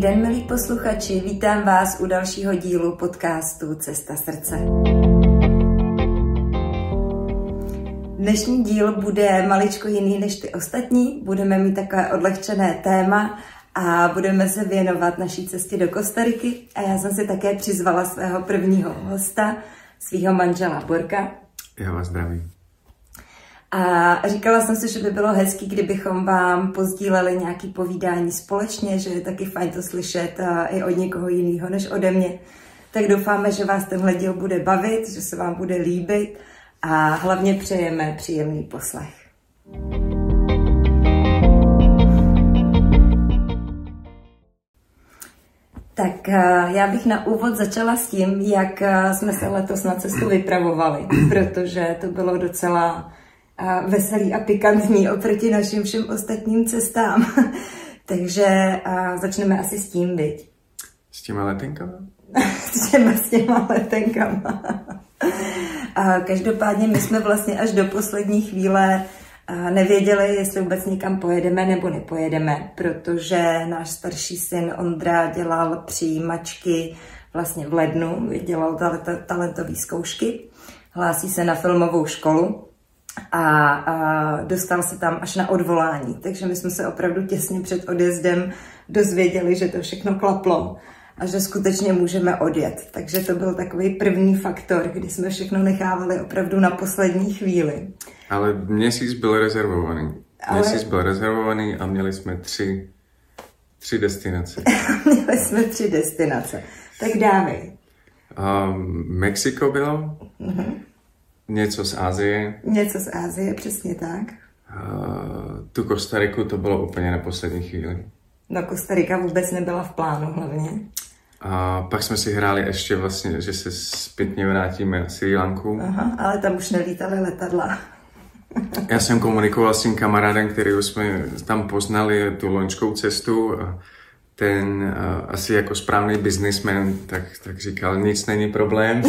Krásný den, milí posluchači, vítám vás u dalšího dílu podcastu Cesta srdce. Dnešní díl bude maličko jiný než ty ostatní, budeme mít takové odlehčené téma a budeme se věnovat naší cestě do Kostariky a já jsem si také přizvala svého prvního hosta, svého manžela Borka. Já vás zdravím. A říkala jsem si, že by bylo hezký, kdybychom vám pozdíleli nějaké povídání společně, že je taky fajn to slyšet i od někoho jiného než ode mě. Tak doufáme, že vás tenhle díl bude bavit, že se vám bude líbit a hlavně přejeme příjemný poslech. Tak já bych na úvod začala s tím, jak jsme se letos na cestu vypravovali, protože to bylo docela veselý a pikantní oproti našim všem ostatním cestám. Takže začneme asi s tím, viď? S těma letenkama? S těma letenkama. Každopádně my jsme vlastně až do poslední chvíle nevěděli, jestli vůbec někam pojedeme nebo nepojedeme, protože náš starší syn Ondra dělal přijímačky vlastně v lednu, dělal talentové zkoušky, hlásí se na filmovou školu, a dostal se tam až na odvolání. Takže my jsme se opravdu těsně před odjezdem dozvěděli, že to všechno klaplo a že skutečně můžeme odjet. Takže to byl takový první faktor, kdy jsme všechno nechávali opravdu na poslední chvíli. Ale měsíc byl rezervovaný. A měli jsme tři destinace. Tak dávej. Mexiko bylo. Uh-huh. Něco z Asie, přesně tak. Tu Kostariku to bylo úplně na poslední chvíli. No, Kostarika vůbec nebyla v plánu hlavně. A pak jsme si hráli ještě vlastně, že se zpětně vrátíme na Sri Lanku. Aha, ale tam už nelítaly letadla. Já jsem komunikoval s tím kamarádem, který jsme tam poznali tu loňskou cestu. A ten asi jako správný biznismen, tak říkal, nic není problém,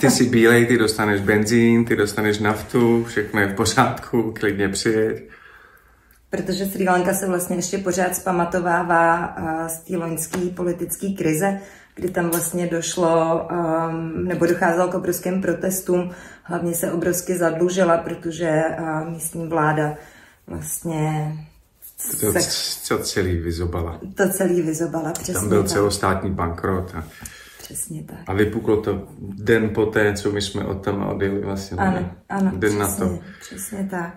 ty si bílej, ty dostaneš benzín, ty dostaneš naftu, všechno je v pořádku, klidně přijeď. Protože Sri Lanka se vlastně ještě pořád zpamatovává z té loňské politické krize, kdy tam vlastně došlo, nebo docházelo k obrovským protestům, hlavně se obrovsky zadlužila, protože místní vláda vlastně To celý vyzobala, přesně. Tam byl celostátní bankrot. Přesně tak. A vypuklo to den poté, co my jsme od tam odjeli vlastně. Ano, den přesně, na to. Přesně tak.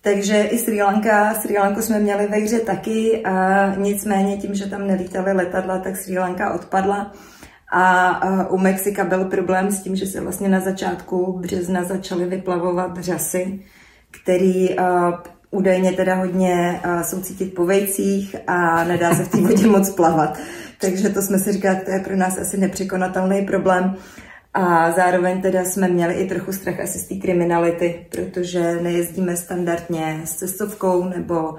Takže i Sri Lanku jsme měli ve hře taky, a nicméně tím, že tam nelítaly letadla, tak Sri Lanka odpadla. A u Mexika byl problém s tím, že se vlastně na začátku března začaly vyplavovat řasy, který údajně teda hodně jsou cítit po vejcích a nedá se v té vodě moc plavat. Takže to jsme si říkali, to je pro nás asi nepřekonatelný problém. A zároveň teda jsme měli i trochu strach asi z té kriminality, protože nejezdíme standardně s cestovkou nebo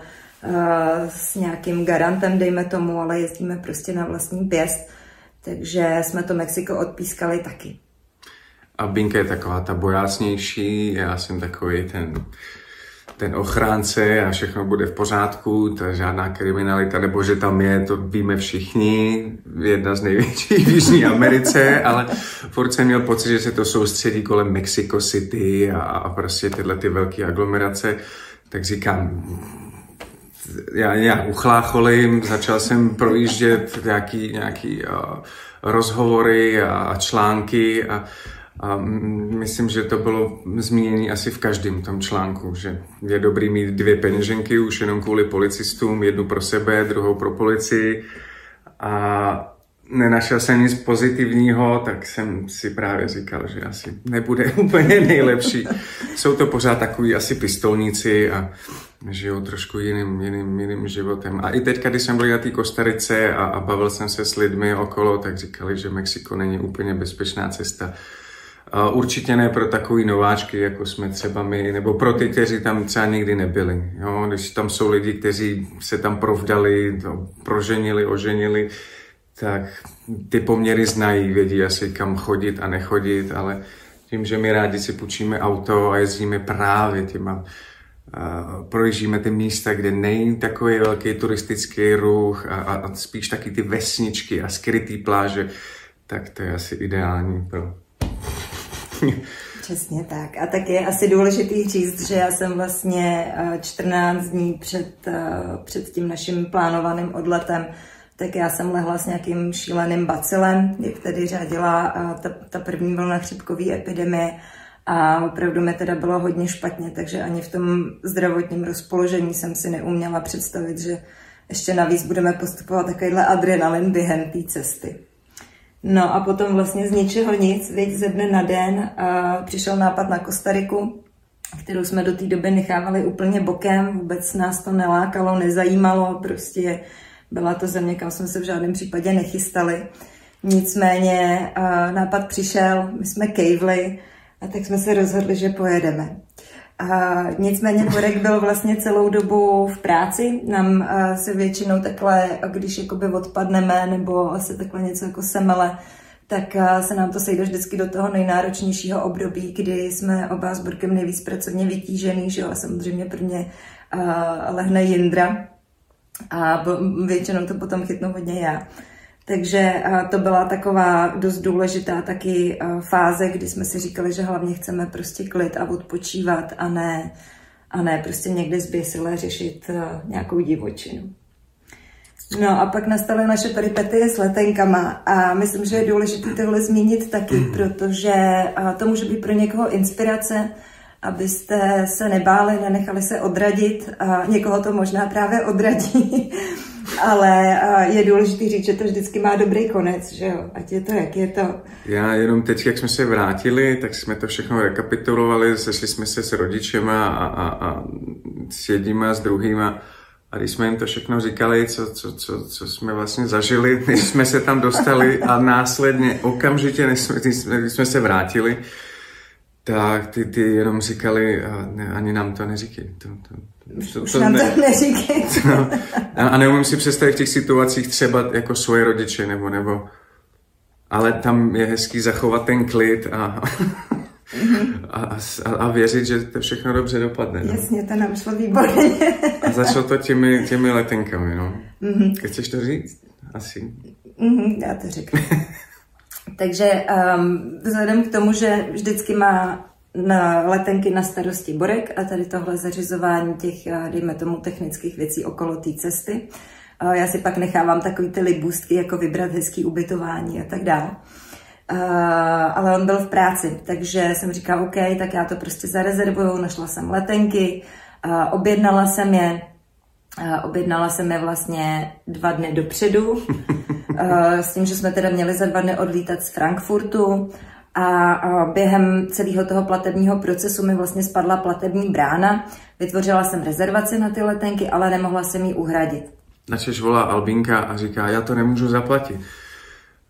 s nějakým garantem, dejme tomu, ale jezdíme prostě na vlastní pěst. Takže jsme to Mexiko odpískali taky. Albínka je taková ta bojásnější, já jsem takový ten ochránce a všechno bude v pořádku, ta žádná kriminalita, nebo že tam je, to víme všichni, jedna z největších v Jižní Americe, ale furt jsem měl pocit, že se to soustředí kolem Mexico City a prostě tyhle ty velké aglomerace, tak říkám, já uchlácholím, začal jsem projíždět nějaký rozhovory a články a myslím, že to bylo zmíněné asi v každém tom článku, že je dobrý mít dvě peněženky už jenom kvůli policistům, jednu pro sebe, druhou pro policii a nenašel jsem nic pozitivního, tak jsem si právě říkal, že asi nebude úplně nejlepší. Jsou to pořád takový asi pistolníci a žijou trošku jiným životem. A i teď, když jsem byl na té Kostarice a bavil jsem se s lidmi okolo, tak říkali, že Mexiko není úplně bezpečná cesta. Určitě ne pro takový nováčky, jako jsme třeba my, nebo pro ty, kteří tam třeba nikdy nebyli. Jo? Když tam jsou lidi, kteří se tam provdali, proženili, oženili, tak ty poměry znají, vědí asi kam chodit a nechodit, ale tím, že my rádi si půjčíme auto a jezdíme právě těma projíždíme ty místa, kde není takový velký turistický ruch a spíš taky ty vesničky a skrytý pláže, tak to je asi ideální pro... Přesně tak. A tak je asi důležitý říct, že já jsem vlastně 14 dní před tím naším plánovaným odletem, tak já jsem lehla s nějakým šíleným bacilem, jak tady řádila ta první vlna chřipkové epidemie. A opravdu mi teda bylo hodně špatně, takže ani v tom zdravotním rozpoložení jsem si neuměla představit, že ještě navíc budeme postupovat takovýhle adrenalin během té cesty. No a potom vlastně z ničeho nic, věď ze dne na den, přišel nápad na Kostariku, kterou jsme do té doby nechávali úplně bokem, vůbec nás to nelákalo, nezajímalo, prostě byla to země, kam jsme se v žádném případě nechystali. Nicméně nápad přišel, my jsme kejvli, a tak jsme se rozhodli, že pojedeme. A nicméně Borek byl vlastně celou dobu v práci. Nám se většinou takhle, když jakoby odpadneme nebo asi takhle něco jako semele, tak se nám to sejde vždycky do toho nejnáročnějšího období, kdy jsme oba s Borkem nejvíc pracovně vytížený, že jo? A samozřejmě prvně lehne Jindra. A většinou to potom chytnu hodně já. Takže to byla taková dost důležitá taky fáze, kdy jsme si říkali, že hlavně chceme prostě klid a odpočívat a ne prostě někde zběsile řešit nějakou divočinu. No a pak nastaly naše peripetie s letenkama a myslím, že je důležité tohle zmínit taky, protože to může být pro někoho inspirace, abyste se nebáli, nenechali se odradit, někoho to možná právě odradí. Ale je důležité říct, že to vždycky má dobrý konec, že jo? Ať je to, jak je to. Já jenom teď, jak jsme se vrátili, tak jsme to všechno rekapitulovali, sešli jsme se s rodičema a s jedníma, s druhýma. A když jsme jim to všechno říkali, co jsme vlastně zažili, než jsme se tam dostali a následně okamžitě, když jsme se vrátili, tak ty jenom říkali, ani nám to neříkej. Už nám to neříkej. A neumím si představit v těch situacích třeba jako svoje rodiče, nebo... Ale tam je hezký zachovat ten klid a věřit, že to všechno dobře dopadne. No. Jasně, to nám šlo výborně. A začalo to těmi letenkami, no. Mm-hmm. Chceš to říct? Asi. Já to řeknu. Takže vzhledem k tomu, že vždycky má na letenky na starosti Borek a tady tohle zařizování těch, dejme tomu, technických věcí okolo té cesty, já si pak nechávám takový ty libůstky, jako vybrat hezký ubytování a tak dále. Ale on byl v práci, takže jsem říkala, OK, tak já to prostě zarezervuju, našla jsem letenky, objednala jsem je vlastně 2 dny dopředu, s tím, že jsme teda měli za 2 dny odlítat z Frankfurtu a během celého toho platebního procesu mi vlastně spadla platební brána. Vytvořila jsem rezervaci na ty letenky, ale nemohla jsem ji uhradit. Načež volá Albínka a říká, já to nemůžu zaplatit.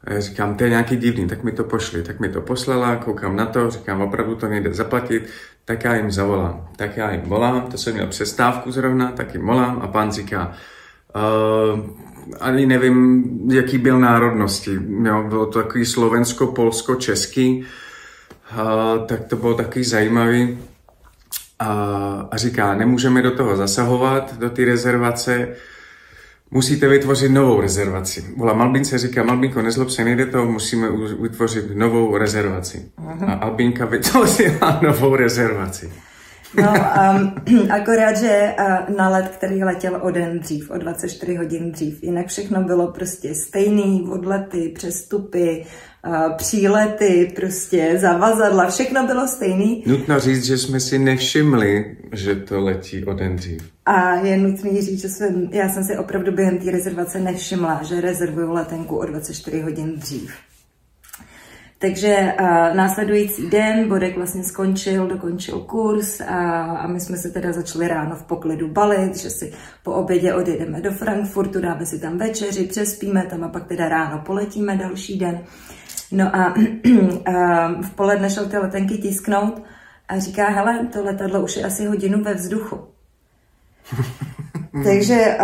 A já říkám, to je nějaký divný, tak mi to pošli. Tak mi to poslala, koukám na to, říkám, opravdu to nejde zaplatit, tak já jim zavolám. Tak já jim volám, to jsem měl přestávku zrovna, tak jim volám a pán říká, ani nevím, jaký byl národnosti. Jo, bylo to takový slovensko, polsko, český. Tak to bylo takový zajímavý. A říká, nemůžeme do toho zasahovat, do té rezervace. Musíte vytvořit novou rezervaci. Volám Albínce, říkám, Albínko, nezlob se, nejde to, musíme vytvořit novou rezervaci. A Albínka vytvořila novou rezervaci. No, akorát, že na let, který letěl o den dřív, o 24 hodin dřív, jinak všechno bylo prostě stejný, odlety, přestupy, přílety, prostě zavazadla, všechno bylo stejný. Nutno říct, že jsme si nevšimli, že to letí o den dřív. A je nutný říct, že já jsem si opravdu během té rezervace nevšimla, že rezervuju letenku o 24 hodin dřív. Takže následující den Borek vlastně dokončil kurz a my jsme se teda začali ráno v poklidu balit, že si po obědě odjedeme do Frankfurtu, dáme si tam večeři, přespíme tam a pak teda ráno poletíme další den. No a v poledne šel ty letenky tisknout a říká, hele, to letadlo už je asi hodinu ve vzduchu. Takže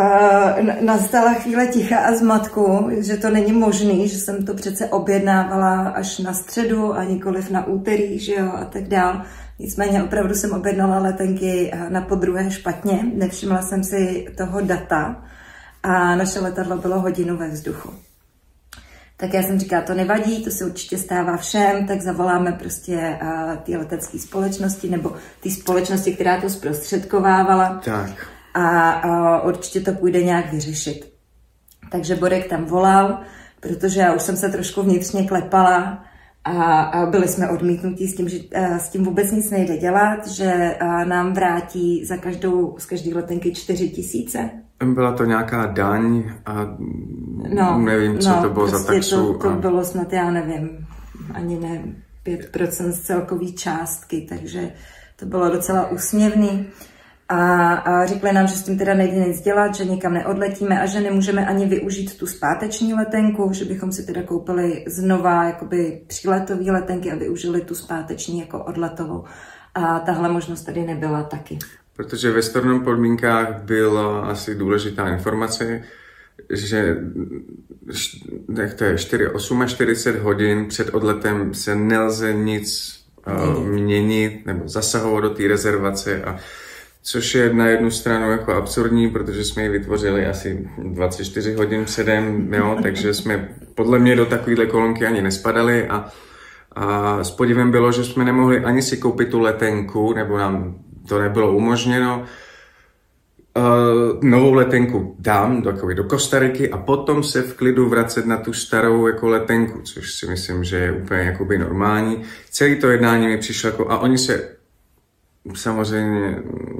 nastala chvíle ticha a zmatku, že to není možný, že jsem to přece objednávala až na středu a nikoliv na úterý, že jo, a tak dál. Nicméně opravdu jsem objednala letenky na podruhé špatně, nevšimla jsem si toho data a naše letadlo bylo hodinu ve vzduchu. Tak já jsem říkala, to nevadí, to se určitě stává všem, tak zavoláme prostě ty letecké společnosti nebo ty společnosti, která to zprostředkovávala. Tak. A určitě to půjde nějak vyřešit. Takže Borek tam volal, protože já už jsem se trošku vnitřně klepala a byli jsme odmítnutí s tím, že s tím vůbec nic nejde dělat, že nám vrátí za každou, z každé letenky 4 000. Byla to nějaká daň a nevím, co to bylo prostě za taxu. To bylo snad, já nevím, ani ne 5% z celkové částky, takže to bylo docela úsměvný. A řekli nám, že s tím teda nejde nic dělat, že nikam neodletíme a že nemůžeme ani využít tu zpáteční letenku, že bychom si teda koupili znova jakoby příletové letenky a využili tu zpáteční jako odletovou. A tahle možnost tady nebyla taky. Protože ve storném podmínkách byla asi důležitá informace, že jak to je, 48 hodin před odletem se nelze nic měnit nebo zasahovat do té rezervace, a což je na jednu stranu jako absurdní, protože jsme ji vytvořili asi 24 hodin předem, jo, takže jsme podle mě do takovéhle kolonky ani nespadali a s podivem bylo, že jsme nemohli ani si koupit tu letenku, nebo nám to nebylo umožněno, novou letenku dám do Kostariky a potom se v klidu vracet na tu starou jako letenku, což si myslím, že je úplně jakoby normální. Celé to jednání mi přišlo jako, a oni se samozřejmě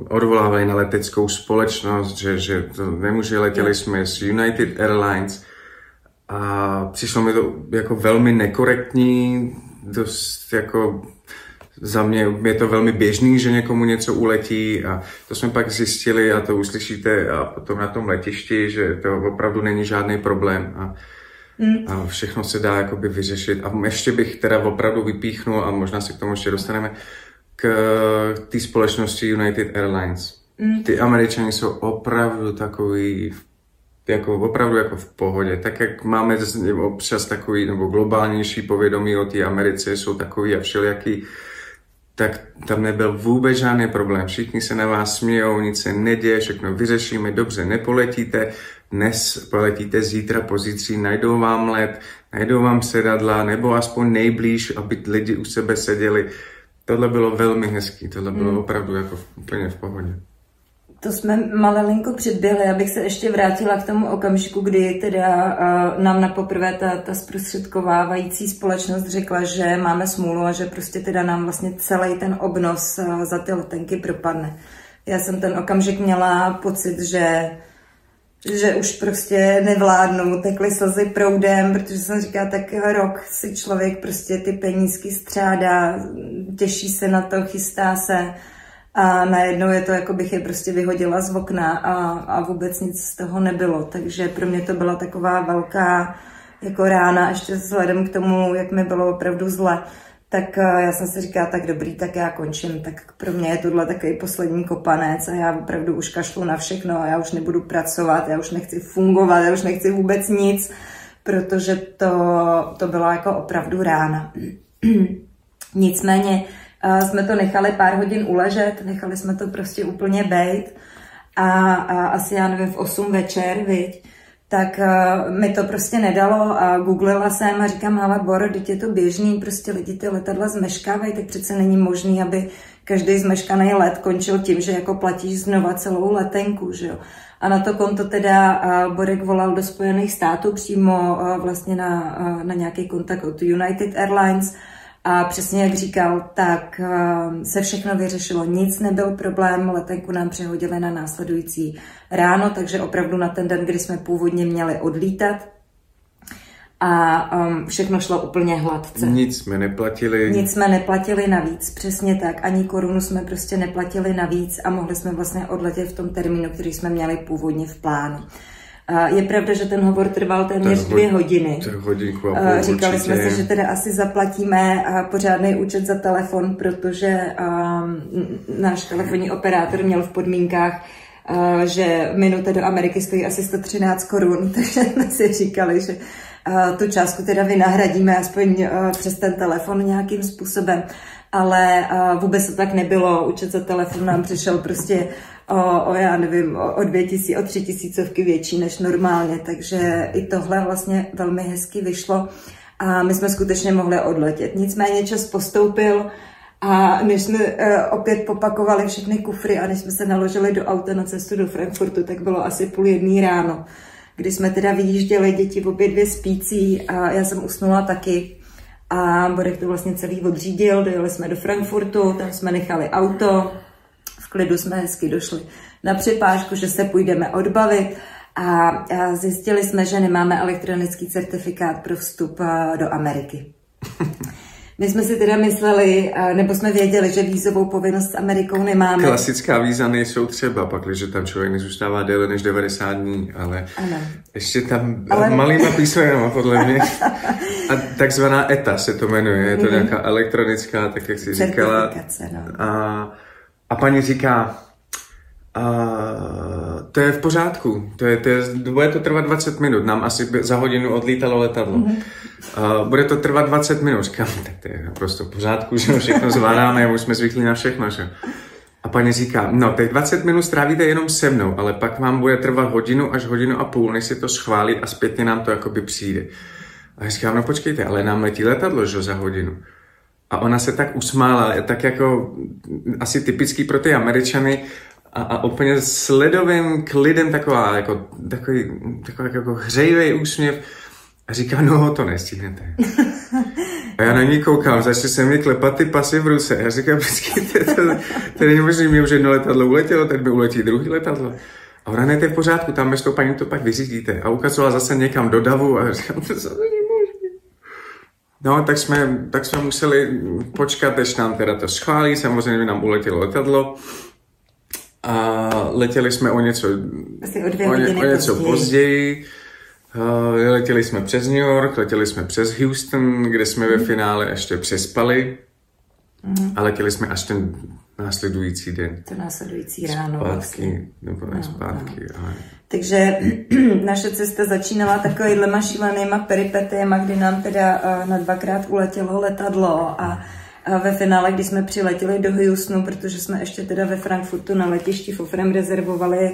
odvolávají na leteckou společnost, že to nemůže, letěli jsme s United Airlines a přišlo mi to jako velmi nekorektní, dost jako za mě je to velmi běžný, že někomu něco uletí, a to jsme pak zjistili a to uslyšíte a potom na tom letišti, že to opravdu není žádný problém a všechno se dá jakoby vyřešit. A ještě bych teda opravdu vypíchnul, a možná se k tomu ještě dostaneme, k té společnosti United Airlines. Ty Američani jsou opravdu takový, jako opravdu jako v pohodě. Tak jak máme občas takový nebo globálnější povědomí o té Americe, jsou takový a všelijaký, tak tam nebyl vůbec žádný problém. Všichni se na vás smějou, nic se neděje, všechno vyřešíme, dobře, nepoletíte, dnes poletíte, zítra, pozítří, najdou vám let, najdou vám sedadla, nebo aspoň nejblíž, aby lidi u sebe seděli. Tohle bylo velmi hezký, tohle bylo opravdu jako úplně v pohodě. To jsme malinko předběhli, abych se ještě vrátila k tomu okamžiku, kdy teda nám napoprvé ta zprostředkovávající společnost řekla, že máme smůlu a že prostě teda nám vlastně celý ten obnos za ty letenky propadne. Já jsem ten okamžik měla pocit, že už prostě nevládnu, tekly slzy proudem, protože jsem říkala, tak rok si člověk prostě ty penízky střádá, těší se na to, chystá se a najednou je to, jako bych je prostě vyhodila z okna a vůbec nic z toho nebylo. Takže pro mě to byla taková velká jako rána, ještě vzhledem k tomu, jak mi bylo opravdu zle. Tak já jsem si říkala, tak dobrý, tak já končím, tak pro mě je tohle takový poslední kopanec a já opravdu už kašlu na všechno a já už nebudu pracovat, já už nechci fungovat, já už nechci vůbec nic, protože to bylo jako opravdu rána. Nicméně jsme to nechali pár hodin uležet, nechali jsme to prostě úplně bejt a asi já nevím, v 8 večer, viď? Tak mi to prostě nedalo a googlila jsem a říkám, hele Boro, teď je to běžný, prostě lidi ty letadla zmeškávají, tak přece není možný, aby každý zmeškaný let končil tím, že jako platíš znova celou letenku, že jo. A na to konto teda Borek volal do Spojených států přímo vlastně na nějaký kontakt od United Airlines a přesně jak říkal, tak se všechno vyřešilo, nic nebyl problém, letenku nám přehodili na následující ráno, takže opravdu na ten den, kdy jsme původně měli odlítat a všechno šlo úplně hladce. Nic jsme neplatili navíc, přesně tak, ani korunu jsme prostě neplatili navíc a mohli jsme vlastně odletět v tom termínu, který jsme měli původně v plánu. Je pravda, že ten hovor trval téměř 2 hodiny. Říkali jsme si, že teda asi zaplatíme pořádný účet za telefon, protože náš telefonní operátor měl v podmínkách, že minuta do Ameriky stojí asi 113 korun, takže jsme si říkali, že tu částku teda vynahradíme aspoň přes ten telefon nějakým způsobem. ale vůbec to tak nebylo. Účet za telefon nám přišel prostě o 2 000, o 3 000 větší než normálně, takže i tohle vlastně velmi hezky vyšlo a my jsme skutečně mohli odletět. Nicméně čas postoupil a než jsme opět popakovali všechny kufry a než jsme se naložili do auta na cestu do Frankfurtu, tak bylo asi 1:30 ráno, kdy jsme teda vyjížděli, děti obě dvě spící a já jsem usnula taky. A Borek to vlastně celý odřídil, dojeli jsme do Frankfurtu, tam jsme nechali auto, v klidu jsme hezky došli na přepážku, že se půjdeme odbavit a zjistili jsme, že nemáme elektronický certifikát pro vstup do Ameriky. My jsme si teda mysleli, nebo jsme věděli, že vízovou povinnost s Amerikou nemáme. Klasická víza nejsou třeba, pakliže tam člověk nezůstává déle než 90 dní, ale ano. Ještě tam malýma písmenama, podle mě. A takzvaná ETA se to jmenuje, je to nějaká elektronická, tak jak jsi říkala. No. A paní říká, to je v pořádku, bude to trvat 20 minut, nám asi za hodinu odlítalo letadlo. Bude to trvat 20 minut, říkám, tak to je prostě v pořádku, že všechno zvládáme, už jsme zvyklí na všechno, že? A paní říká, no teď 20 minut strávíte jenom se mnou, ale pak vám bude trvat hodinu až hodinu a půl, než se to schválí a zpětně nám to jakoby přijde. A říkám, no počkejte, ale nám letí letadlo, že za hodinu. A ona se tak usmála, tak jako asi typický pro ty Američany, a úplně s ledovým klidem takový hřejivý úsměv a říká, no to nestihnete. A já na ní koukám, začne se mi klepat ty pasy v ruce. Já říkám, to není možný, mě už jedno letadlo uletělo, teď mi uletí druhý letadlo. A ona, ne, to je v pořádku, tam bez toho paní to pak vyřídíte. A ukazovala zase někam do davu a říkám, to zase není možný. No, tak jsme museli počkat, než nám teda to schválí, samozřejmě nám uletělo letadlo. A letěli jsme o něco později. Letěli jsme přes New York, letěli jsme přes Houston, kde jsme ve finále ještě přespali. A letěli jsme až ten následující den. To následující ráno. Zpátky. Takže naše cesta začínala takovýhlema šílenýma peripetiema, kdy nám teda na 2krát uletělo letadlo a ve finále, když jsme přiletěli do Houstonu, protože jsme ještě teda ve Frankfurtu na letišti Fofrem rezervovali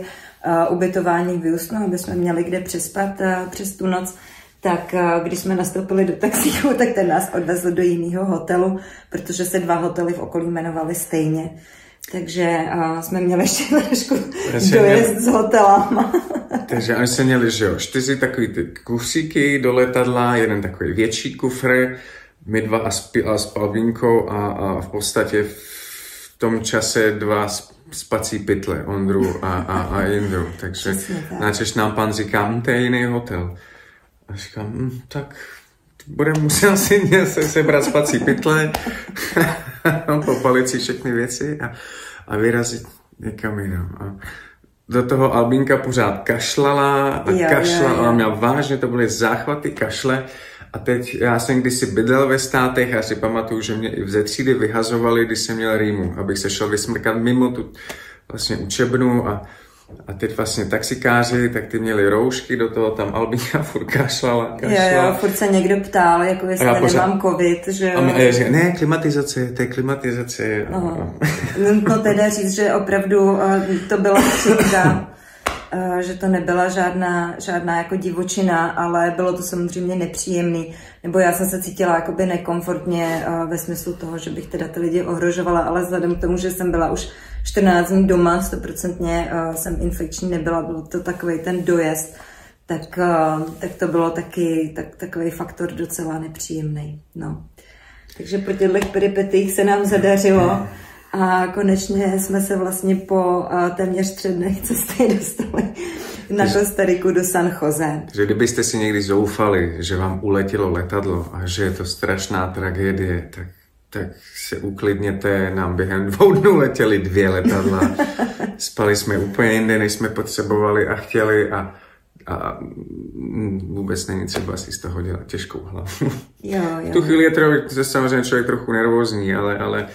ubytování v Houstonu, aby jsme měli kde přespat přes tu noc, tak když jsme nastoupili do taxíku, tak ten nás odvezl do jiného hotelu, protože se 2 hotely v okolí jmenovaly stejně. Takže jsme měli ještě trošku dojezd s hotelama. Takže oni se měli, že jo, 4 takový ty kufříky do letadla, jeden takový větší kufr, my 2 a s Albínkou a v podstatě v tom čase 2 spací pytle, Ondru a Jindru. Takže načež nám pan říká, to je jiný hotel. A říkám, tak budeme muset si sebrat spací pytle, popalit si všechny věci a vyrazit někam jinam. Do toho Albínka pořád kašlala a měla vážně, to byly záchvaty kašle. A teď já jsem kdysi bydlel ve státech, já si pamatuju, že mě i ze třídy vyhazovali, když jsem měl rýmu, abych se šel vysmrkat mimo tu vlastně učebnu a teď vlastně taxikáři, tak ty měli roušky, do toho tam Albínka furt kašlala. Jo, furt se někdo ptal, jako jestli nemám covid, že jo. A já říkám, ne, klimatizace, to je klimatizace. No teda říct, že opravdu to byla křivda. Že to nebyla žádná jako divočina, ale bylo to samozřejmě nepříjemný. Nebo já jsem se cítila jakoby nekomfortně ve smyslu toho, že bych teda ty lidi ohrožovala, ale vzhledem k tomu, že jsem byla už 14 dní doma, 100% jsem infekční nebyla, byl to takový ten dojezd, tak to bylo taky takový faktor docela nepříjemný. No. Takže po těchto peripetích se nám zadařilo. A konečně jsme se vlastně po téměř 3 dnech cesty dostali na Kostariku do San Jose. Že kdybyste si někdy zoufali, že vám uletělo letadlo a že je to strašná tragédie, tak se uklidněte, nám během 2 dnů letěly 2 letadla. Spali jsme úplně jinde, než jsme potřebovali a chtěli a vůbec není třeba si z toho dělat těžkou hlavu. Jo. V tu chvíli je to samozřejmě člověk trochu nervózní, ale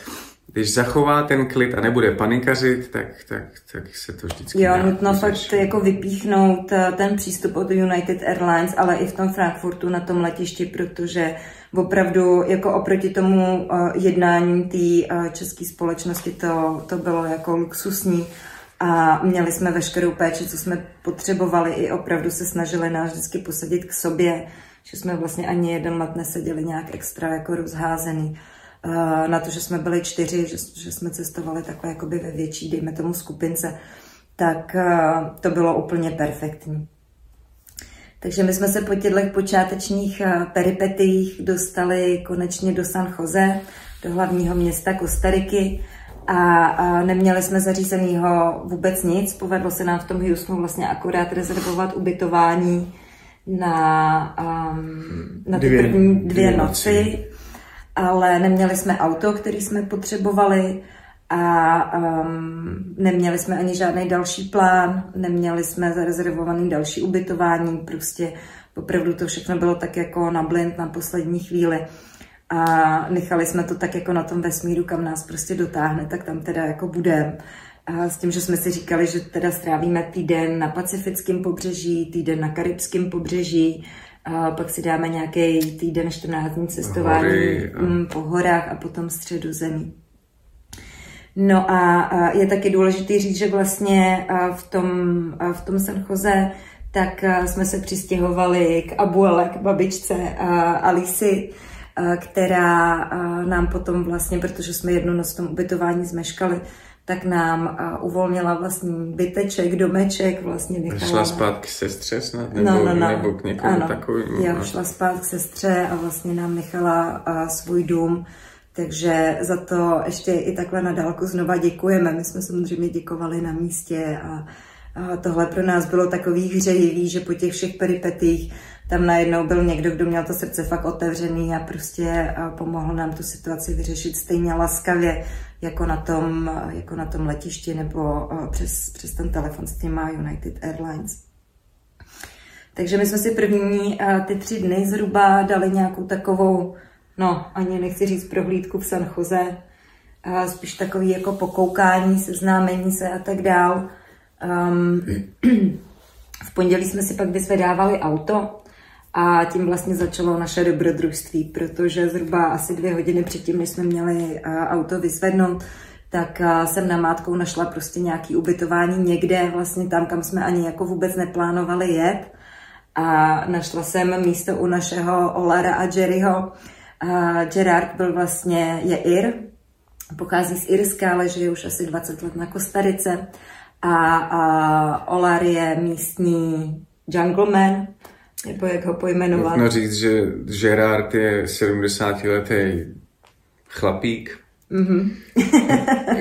když zachová ten klid a nebude panikařit, tak se to vždycky dá. Jo, nutno fakt jako vypíchnout ten přístup od United Airlines, ale i v tom Frankfurtu na tom letišti, protože opravdu jako oproti tomu jednání té české společnosti to bylo jako luxusní a měli jsme veškerou péči, co jsme potřebovali, i opravdu se snažili nás vždycky posadit k sobě, že jsme vlastně ani jeden let neseděli nějak extra jako rozházený. Na to, že jsme byli čtyři, že jsme cestovali takhle jakoby ve větší, dejme tomu skupince, tak to bylo úplně perfektní. Takže my jsme se po těchto počátečních peripetiích dostali konečně do San Jose, do hlavního města Kostariky, a neměli jsme zařízenýho vůbec nic. Povedlo se nám v tom Houstonu vlastně akorát rezervovat ubytování na ty první dvě noci. Ale neměli jsme auto, který jsme potřebovali, a neměli jsme ani žádný další plán, neměli jsme zarezervovaný další ubytování, prostě opravdu to všechno bylo tak jako na blind, na poslední chvíli, a nechali jsme to tak jako na tom vesmíru, kam nás prostě dotáhne, tak tam teda jako budeme. A s tím, že jsme si říkali, že teda strávíme týden na Pacifickém pobřeží, týden na Karibském pobřeží, a pak si dáme nějaký týden, 14 dní cestování po horách a potom středozemí. No a je taky důležité říct, že vlastně v tom San Jose tak jsme se přistěhovali k abuele, k babičce Alisi, která nám potom vlastně, protože jsme jednu noc v tom ubytování zmeškali, tak nám uvolnila vlastní byteček, domeček, vlastně nechala. Šla spát k sestře snad, nebo k někomu takovému. Já šla spát k sestře a vlastně nám nechala svůj dům, takže za to ještě i takhle na dálku znova děkujeme. My jsme samozřejmě děkovali na místě a tohle pro nás bylo takový hřejivý, že po těch všech peripetích tam najednou byl někdo, kdo měl to srdce fakt otevřený a prostě pomohl nám tu situaci vyřešit stejně laskavě jako na tom letišti nebo přes ten telefon s těma United Airlines. Takže my jsme si první ty 3 dny zhruba dali nějakou takovou, ani nechci říct prohlídku v San Jose, spíš takový jako pokoukání, seznámení se a tak dál. V pondělí jsme si pak vyzvedávali auto a tím vlastně začalo naše dobrodružství, protože zhruba asi 2 hodiny předtím, než jsme měli auto vyzvednout, tak jsem namátkou našla prostě nějaké ubytování někde, vlastně tam, kam jsme ani jako vůbec neplánovali jet. A našla jsem místo u našeho Olara a Jerryho. Gerard byl vlastně, je Ir, pochází z Irska, ale žije už asi 20 let na Kostarice. A Olar je místní jungleman, nebo jak ho pojmenovat. Můžu říct, že Gerard je 70-letý chlapík,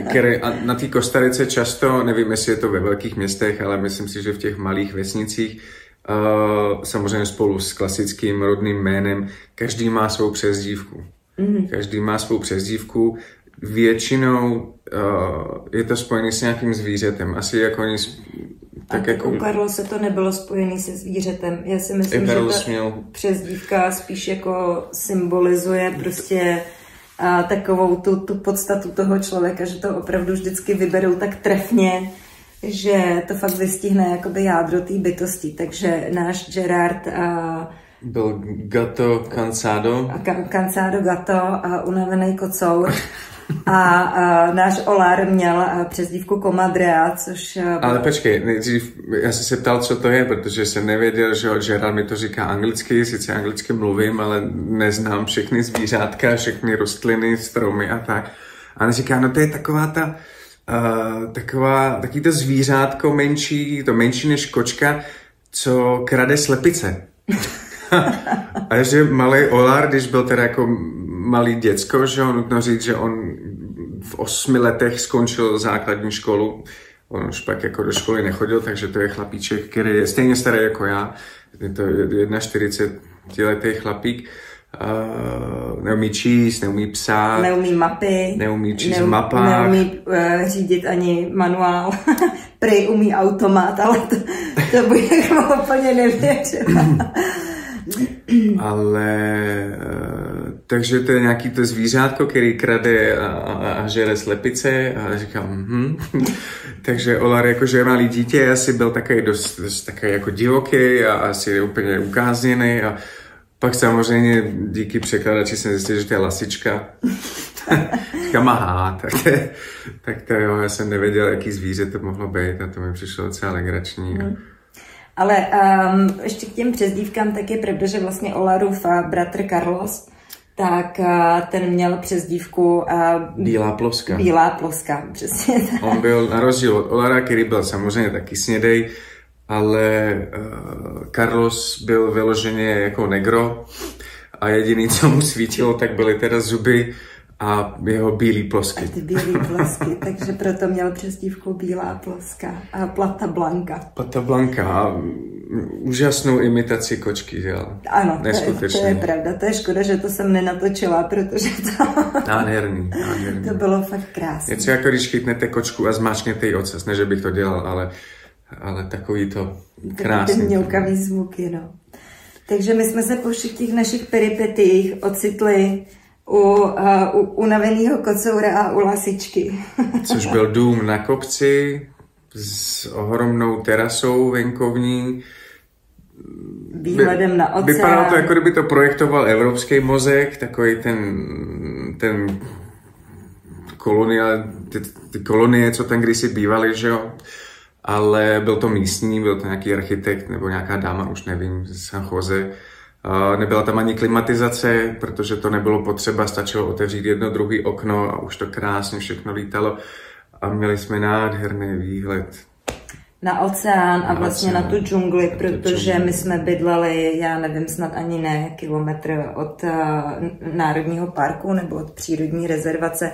který na té Kostarice často, nevím, jestli je to ve velkých městech, ale myslím si, že v těch malých vesnicích, samozřejmě spolu s klasickým rodným jménem, každý má svou přezdívku. Většinou je to spojený s nějakým zvířetem. Asi jako oni... Tak jako... U Carlose to nebylo spojený se zvířetem. Já si myslím, že ta přezdívka spíš jako symbolizuje prostě takovou tu podstatu toho člověka, že to opravdu vždycky vyberou tak trefně, že to fakt vystihne jakoby jádro té bytosti. Takže náš Gerard... Byl gato cansado. Cansado gato a unavený kocour. A náš Olar měl přezdívku Komadrea, což... Ale počkej, nejdřív, já jsem se ptal, co to je, protože jsem nevěděl, že Gerard mi to říká anglicky, sice anglicky mluvím, ale neznám všechny zvířátka, všechny rostliny, stromy a tak. A on říká, to je taková ta... takový to zvířátko menší, to menší než kočka, co krade slepice. A že malý Olar, když byl teda jako malý děcko, že on, nutno říct, že on v 8 letech skončil základní školu. On už pak jako do školy nechodil, takže to je chlapíček, který je stejně starý jako já. Je to 41letý chlapík. Neumí číst, neumí psát. Neumí mapy. Neumí číst v mapách. Neumí řídit ani manuál. Prej umí automat, ale to bude úplně nevěřit. Ale takže to je nějaký to zvířátko, který krade a žere slepice a říkám, Takže Olar jakože malý dítě asi byl takový dost takový jako divoký a asi úplně ukázněný a pak samozřejmě díky překladači jsem zjistil, že to je lasička. Říkám, aha, tak to jo, já jsem nevěděl, jaký zvíře to mohlo být a to mi přišlo docela legrační. Mm. Ale ještě k těm přezdívkám tak je pravda, že vlastně Olarův bratr Carlos, tak ten měl přezdívku Bílá ploska. Bílá ploska, přesně tak. On byl na rozdíl od Olara, který byl samozřejmě taky snědej, ale Carlos byl vyloženě jako negro a jediný, co mu svítilo, tak byly teda zuby a jeho bílý plosky. A ty bílý plosky, takže proto měl přezdívku Bílá ploska a Plata Blanka. Plata Blanka, úžasnou imitaci kočky, dělal. Ano, to je pravda, to je škoda, že to jsem nenatočila, protože to... Nádherný. To bylo fakt krásné. Něco jako když chytnete kočku a zmáčknete ji ocas, ne, že bych to dělal, ale takový to krásný. Takový mňoukavý zvuky, no. Takže my jsme se po všech těch našich peripetiích ocitli u unaveného kocoura a u lasičky. Což byl dům na kopci s ohromnou terasou venkovní. Výhledem na oceán. Vypadalo to, jako kdyby to projektoval evropský mozek, takový ten koloniál, ty kolonie, co tam kdysi bývaly, že jo? Ale byl to místní, byl to nějaký architekt nebo nějaká dáma, už nevím, z San Jose. Nebyla tam ani klimatizace, protože to nebylo potřeba, stačilo otevřít jedno druhé okno a už to krásně všechno lítalo a měli jsme nádherný výhled. Na oceán a vlastně na tu džungli, protože my jsme bydleli, já nevím, snad ani ne kilometr od Národního parku nebo od přírodní rezervace.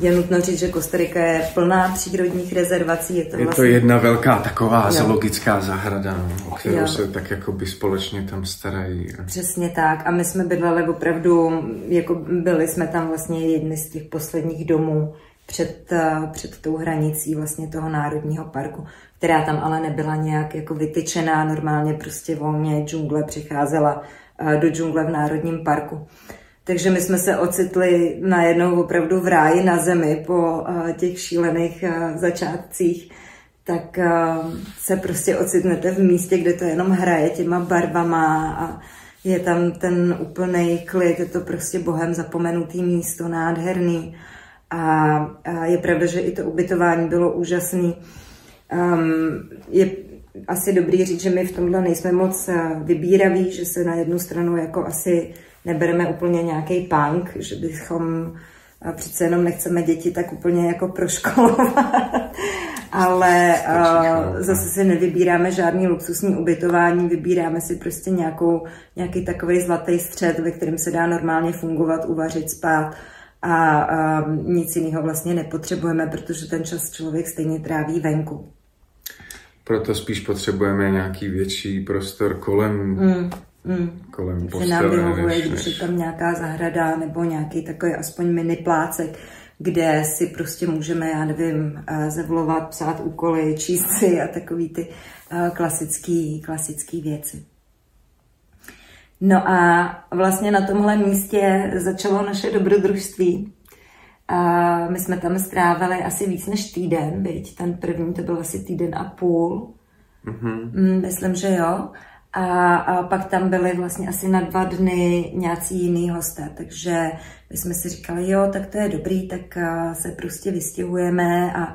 Je nutno říct, že Kostarika je plná přírodních rezervací. Je to jedna velká taková zoologická zahrada, o kterou se tak jakoby společně tam starají. Přesně tak. A my jsme bydleli opravdu, jako byli jsme tam vlastně jedni z těch posledních domů před tou hranicí vlastně toho národního parku, která tam ale nebyla nějak jako vytyčená, normálně prostě volně džungle přicházela do džungle v národním parku. Takže my jsme se ocitli najednou opravdu v ráji na zemi po těch šílených začátcích. Tak se prostě ocitnete v místě, kde to jenom hraje těma barvama a je tam ten úplnej klid, je to prostě bohem zapomenutý místo, nádherný. A je pravda, že i to ubytování bylo úžasné. Je asi dobrý říct, že my v tomhle nejsme moc vybíraví, že se na jednu stranu jako asi... Nebereme úplně nějaký punk, že bychom přece jenom nechceme děti tak úplně jako proškolovat, ale zase si nevybíráme žádný luxusní ubytování, vybíráme si prostě nějaký takový zlatý střed, ve kterém se dá normálně fungovat, uvařit, spát a nic jiného vlastně nepotřebujeme, protože ten čas člověk stejně tráví venku. Proto spíš potřebujeme nějaký větší prostor kolem... Kolem postele, nám vyhovuje, když je tam nějaká zahrada nebo nějaký takový aspoň mini plácek, kde si prostě můžeme, já nevím, zevlovat, psát úkoly, číst si a takový ty klasický věci. No a vlastně na tomhle místě začalo naše dobrodružství. My jsme tam strávili asi víc než týden, byť ten první to byl asi týden a půl. Mm-hmm. Myslím, že jo. A pak tam byly vlastně asi na 2 dny nějací jiný hosté, takže my jsme si říkali, jo, tak to je dobrý, tak se prostě vystěhujeme a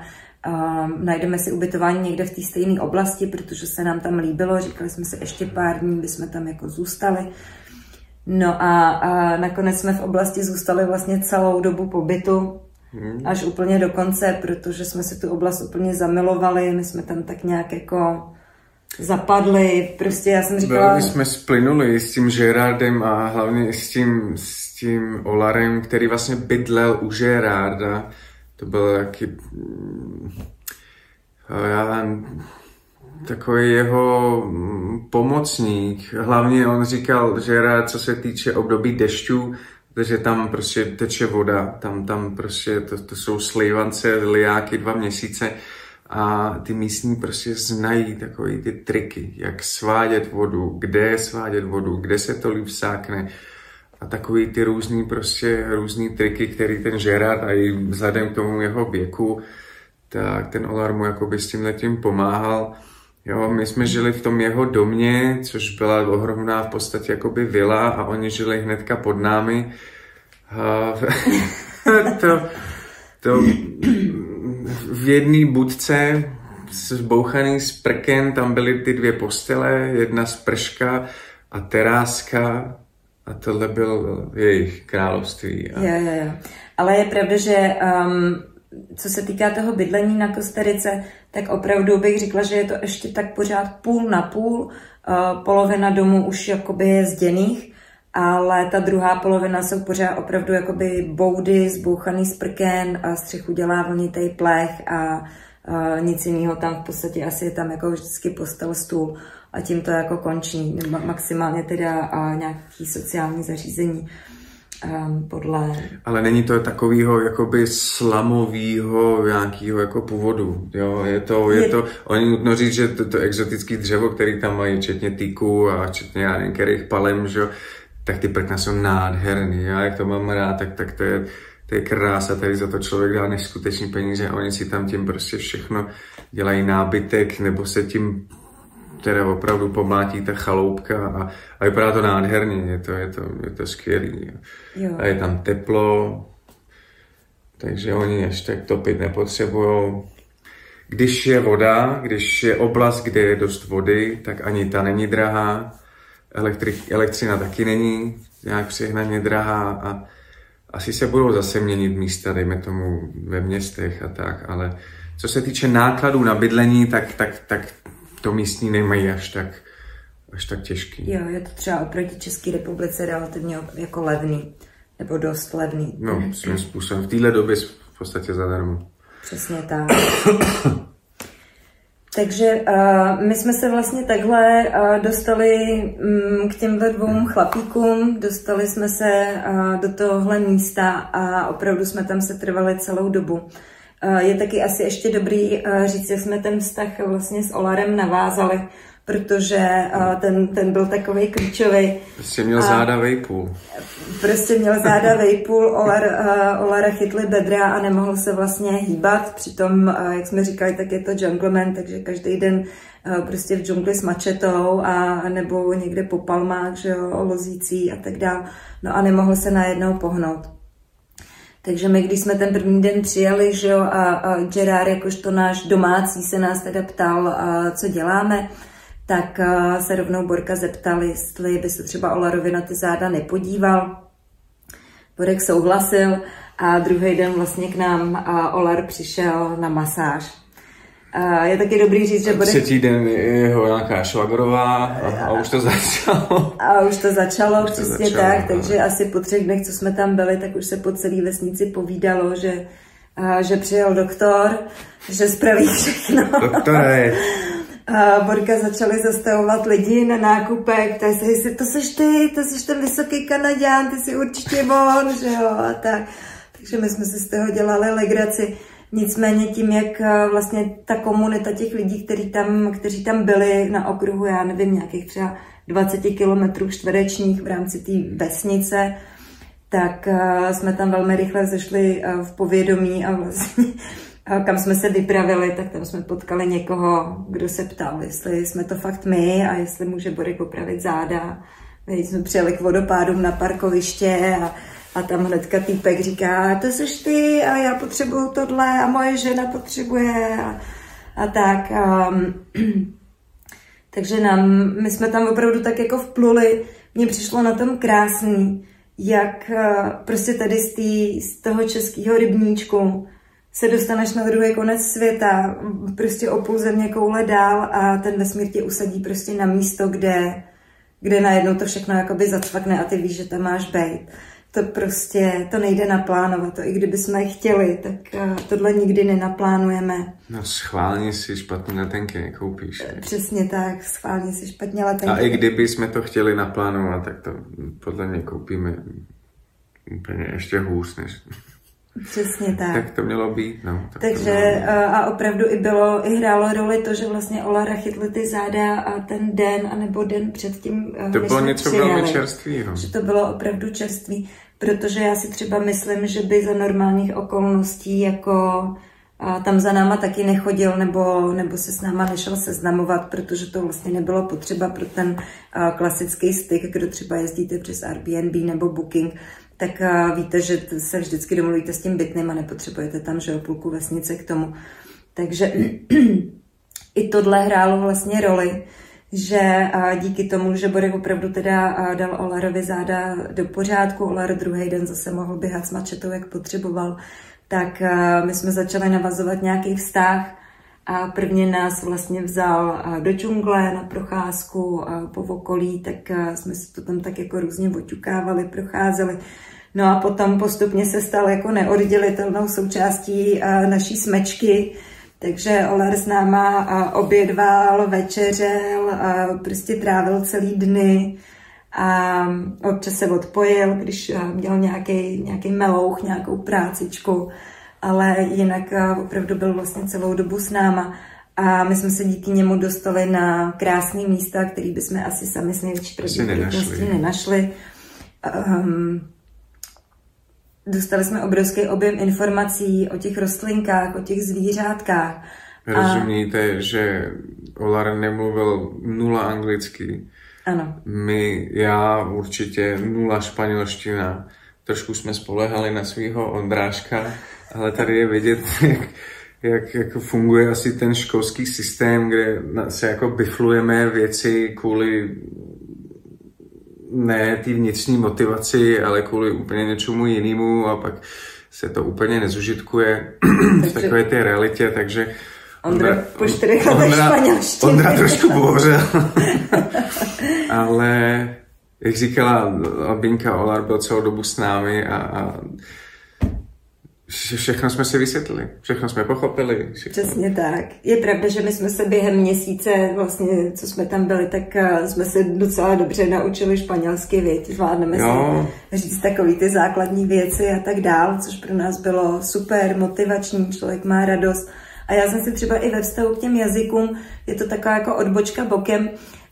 najdeme si ubytování někde v té stejné oblasti, protože se nám tam líbilo, říkali jsme si ještě pár dní, bychom tam jako zůstali. No a nakonec jsme v oblasti zůstali vlastně celou dobu pobytu, až úplně do konce, protože jsme si tu oblast úplně zamilovali, my jsme tam tak nějak jako... zapadli, prostě já jsem říkala... Velmi jsme splynuli s tím Gerardem a hlavně s tím Olarem, který vlastně bydlel u Gerarda. To byl takový jeho pomocník. Hlavně on říkal Gerard, co se týče období dešťů, protože tam prostě teče voda, tam prostě to jsou slivance, lijáky 2 měsíce. A ty místní prostě znají takové ty triky, jak svádět vodu, kde se to líp sákne. a takový ty různý triky, který ten Gerard a i vzhledem k tomu jeho věku, tak ten Olar mu jakoby s tímhletím pomáhal. Jo, my jsme žili v tom jeho domě, což byla ohromná v podstatě jakoby vila a oni žili hnedka pod námi. To v jedné budce zbouchaný s prken, tam byly ty dvě postele, jedna sprška a teráska a tohle bylo jejich království. A... Jo. Ale je pravda, že co se týká toho bydlení na Kostarice, tak opravdu bych řekla, že je to ještě tak pořád půl na půl. Polovina domů už jakoby je zděných, ale ta druhá polovina jsou pořád opravdu jakoby boudy, zbouchaný sprken, a střechu dělá vlnitej plech a nic jiného tam v podstatě asi je tam jako vždycky postel, stůl a tím to jako končí. Maximálně teda nějaký sociální zařízení. Ale není to takového jakoby slamového nějakého jako původu, jo, je to, oni nutno říct, že to exotické dřevo, který tam mají, včetně týku a včetně já některých palem, že tak ty prkna jsou nádherný, já jak to mám rád, tak to je krása, tady za to člověk dá neskutečný peníze a oni si tam tím prostě všechno dělají nábytek, nebo se tím teda opravdu pomlátí ta chaloupka a vypadá to nádherně, je to skvělý. Jo. A je tam teplo, takže oni ještě tak topit nepotřebujou. Když je voda, když je oblast, kde je dost vody, tak ani ta není drahá. Elektřina taky není nějak přehnaně drahá a asi se budou zase měnit místa, dejme tomu ve městech a tak, ale co se týče nákladů na bydlení, tak to místní nemají až tak těžký. Jo, je to třeba oproti České republice relativně jako levný, nebo dost levný. No, svým způsobem. V téhle době v podstatě zadarmo. Přesně tak. Takže my jsme se vlastně takhle dostali k těmhle dvou chlapíkům, dostali jsme se do tohohle místa a opravdu jsme tam se trvali celou dobu. Je taky asi ještě dobrý říct, že jsme ten vztah vlastně s Olarem navázali, protože ten byl takovej klíčový. Prostě měl záda vejpůl. Olara chytli bedra a nemohl se vlastně hýbat. Přitom, jak jsme říkali, tak je to jungleman, takže každý den prostě v džungli s mačetou a nebo někde po palmách, že jo, lozící a tak dál. No a nemohl se najednou pohnout. Takže my, když jsme ten první den přijeli, že jo, a Gerard, jakožto náš domácí, se nás teda ptal, co děláme, tak se rovnou Borka zeptal, jestli by se třeba Olarovi na ty záda nepodíval. Borek souhlasil a druhý den vlastně k nám Olar přišel na masáž. Je taky dobrý říct, že Borek... Třetí den jeho nějaká švagrová a už to začalo. Přesně tak. Takže asi po 3 dnech, co jsme tam byli, tak už se po celé vesnici povídalo, že přijel doktor, že spraví všechno. Doktore! Borka začali zastavovat lidi na nákupek, tak se říkali, to seš ty, to seš ten vysoký Kanaďán, ty jsi určitě on, že jo, a tak. Takže my jsme si z toho dělali legraci. Nicméně tím, jak vlastně ta komunita těch lidí, kteří tam byli na okruhu, já nevím, nějakých třeba 20 kilometrů čtverečních v rámci té vesnice, tak jsme tam velmi rychle zešli v povědomí a vlastně kam jsme se vypravili, tak tam jsme potkali někoho, kdo se ptal, jestli jsme to fakt my a jestli může Borek opravit záda. My jsme přijeli k vodopádům na parkoviště a tam hnedka týpek říká, to seš ty a já potřebuju tohle a moje žena potřebuje a tak. Takže my jsme tam opravdu tak jako vpluli. Mně přišlo na tom krásný, jak prostě tady z toho českého rybníčku se dostaneš na druhý konec světa, prostě o půl země koule dál a ten vesmír tě usadí prostě na místo, kde najednou to všechno jakoby zacvakne a ty víš, že tam máš bejt. To prostě, to nejde naplánovat, to i kdyby jsme chtěli, tak tohle nikdy nenaplánujeme. No schválně si špatně letenky nekoupíš. Přesně tak, schválně si špatně letenky. A i kdyby jsme to chtěli naplánovat, tak to podle mě koupíme úplně ještě hůř než... Přesně tak. Tak to mělo být, no. Takže a opravdu i hrálo roli to, že vlastně Olara chytli ty záda a ten den, anebo den předtím. To bylo něco velmi čerstvý, no. Že to bylo opravdu čerstvý, protože já si třeba myslím, že by za normálních okolností jako tam za náma taky nechodil nebo se s náma nešel seznamovat, protože to vlastně nebylo potřeba pro ten klasický styk, kdo třeba jezdíte přes Airbnb nebo Booking, tak víte, že se vždycky domluvíte s tím bytným a nepotřebujete tam, že o půlku vesnice k tomu. Takže i tohle hrálo vlastně roli, že díky tomu, že Borek opravdu teda dal Olarovi záda do pořádku, Olar druhý den zase mohl běhat s mačetou, jak potřeboval, tak my jsme začali navazovat nějaký vztah a prvně nás vlastně vzal do džungle na procházku po okolí, tak jsme se to tam tak jako různě oťukávali, procházeli. No a potom postupně se stal jako neoddělitelnou součástí naší smečky, takže Olar s náma obědval, večeřel, prostě trávil celý dny a občas se odpojil, když měl nějaký melouch, nějakou prácičku, ale jinak opravdu byl vlastně celou dobu s náma a my jsme se díky němu dostali na krásné místa, které bychom asi sami s největší pravděpodobností nenašli. Dostali jsme obrovský objem informací o těch rostlinkách, o těch zvířátkách. Rozumíte, že Olar nemluvil nula anglicky. Ano. Já určitě nula španělština. Trošku jsme spolehali na svého Ondráška, ale tady je vidět, jak funguje asi ten školský systém, kde se jako biflujeme věci kvůli ne té vnitřní motivaci, ale kvůli úplně něčemu jinému a pak se to úplně nezužitkuje v takové té realitě, takže Ondra trošku bohořel. Ale jak říkala Albínka, Olar byl celou dobu s námi a všechno jsme si vysvětlili, všechno jsme pochopili. Všechno. Přesně tak. Je pravda, že my jsme se během měsíce, vlastně, co jsme tam byli, tak jsme se docela dobře naučili španělsky, zvládneme si říct takový ty základní věci a tak dál, což pro nás bylo super, motivační, člověk má radost. A já jsem si třeba i ve vztahu k těm jazykům, je to taková jako odbočka bokem,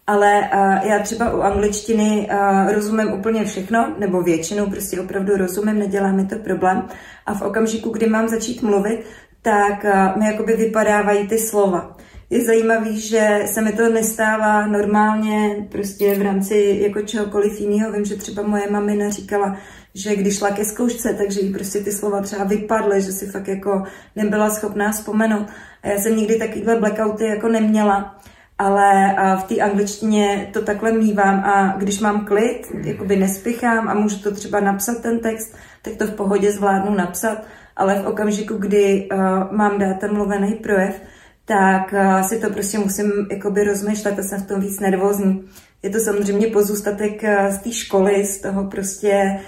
ale já třeba u angličtiny rozumím úplně všechno, nebo většinou prostě opravdu rozumím, nedělá mi to problém. A v okamžiku, kdy mám začít mluvit, tak mi jakoby vypadávají ty slova. Je zajímavý, že se mi to nestává normálně prostě v rámci jako čehokoliv jiného. Vím, že třeba moje mamina říkala, že když šla ke zkoušce, takže jí prostě ty slova třeba vypadly, že si fakt jako nebyla schopná vzpomenout. A já jsem nikdy takovýhle blackouty jako neměla, ale v té angličtině to takhle mívám a když mám klid, jakoby nespěchám a můžu to třeba napsat ten text, tak to v pohodě zvládnu napsat, ale v okamžiku, kdy mám dát ten mluvený projev, tak si to prostě musím jakoby rozmýšlet a jsem v tom víc nervózní. Je to samozřejmě pozůstatek z té školy, z toho prostě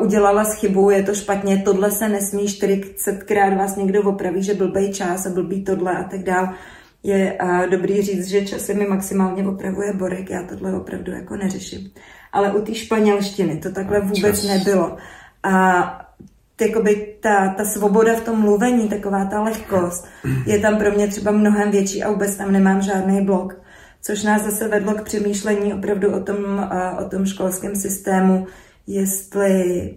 udělala chybu, je to špatně, tohle se nesmí, 40krát vás někdo opraví, že blbej čas a blbý tohle a tak dál. Je dobrý říct, že časy mi maximálně opravuje Borek, já tohle opravdu jako neřeším. Ale u té španělštiny to takhle vůbec nebylo. A ta svoboda v tom mluvení, taková ta lehkost, je tam pro mě třeba mnohem větší a vůbec tam nemám žádný blok. Což nás zase vedlo k přemýšlení opravdu o tom školském systému, jestli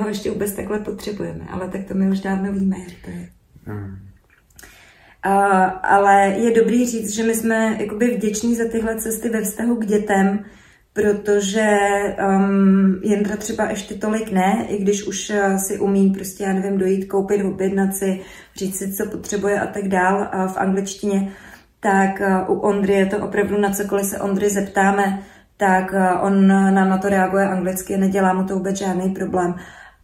ho ještě vůbec takhle potřebujeme, ale tak to my už dávno víme, jak to je. Ale je dobrý říct, že my jsme jakoby vděční za tyhle cesty ve vztahu k dětem, protože Jindra třeba ještě tolik ne, i když už si umí prostě, já nevím, dojít, koupit, objednat si, říct si, co potřebuje a tak dál v angličtině, tak u Ondry je to opravdu na cokoliv se Ondry zeptáme, tak on nám na to reaguje anglicky, nedělá mu to vůbec žádný problém.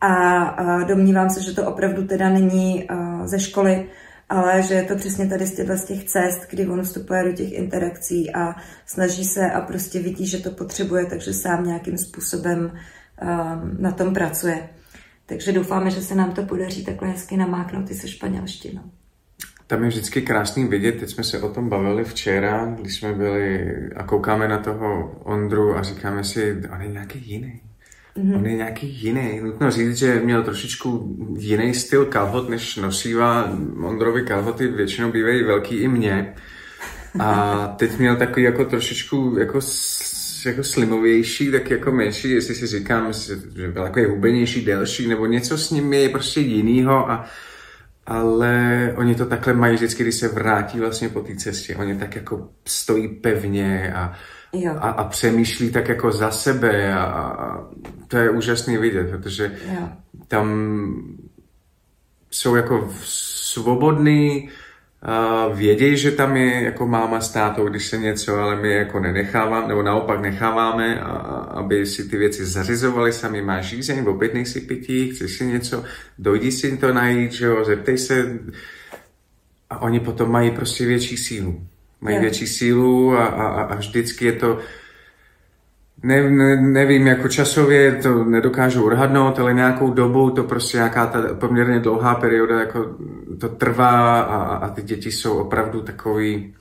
A domnívám se, že to opravdu teda není ze školy, ale že je to přesně tady z těch cest, kdy on vstupuje do těch interakcí a snaží se a prostě vidí, že to potřebuje, takže sám nějakým způsobem na tom pracuje. Takže doufáme, že se nám to podaří takhle hezky namáknout i se španělštinou. Tam je vždycky krásný vidět, teď jsme se o tom bavili včera, když jsme byli a koukáme na toho Ondru a říkáme si, on je nějaký jiný. On je nějaký jiný. Nutno říct, že měl trošičku jiný styl kalhot, než nosívá Ondrovi kalhoty, většinou bývají velký i mně. A teď měl takový jako trošičku jako slimovější, tak jako menší, jestli si říkám, že byl takový hubenější, delší, nebo něco s ním je prostě jinýho. Ale oni to takhle mají vždycky, když se vrátí vlastně po té cestě. Oni tak jako stojí pevně a přemýšlí tak jako za sebe a to je úžasný vidět, protože tam jsou jako svobodný, vědějí, že tam je jako máma s tátou, když se něco, ale my jako nenecháváme, nebo naopak necháváme, aby si ty věci zařizovali sami, máš žízeň, opět nejsi pití, chceš si něco, dojdi si to najít, že jo, zeptej se a oni potom mají prostě větší sílu. Mají větší sílu a vždycky je to, nevím, jako časově to nedokážu odhadnout, ale nějakou dobu to prostě nějaká ta poměrně dlouhá perioda jako to trvá a ty děti jsou opravdu takový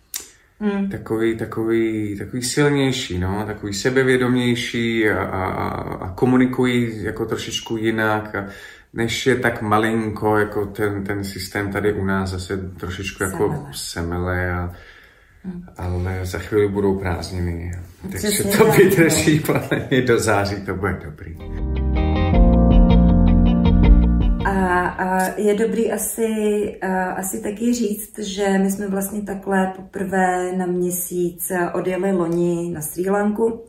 silnější, no, takový sebevědomější a komunikují jako trošičku jinak, než je tak malinko, jako ten systém tady u nás zase trošičku jako semele ale za chvíli budou prázdniny, takže to vydrží podle mě do září, to bude dobrý. A je dobrý asi taky říct, že my jsme vlastně takhle poprvé na měsíc odjeli loni na Sri Lanku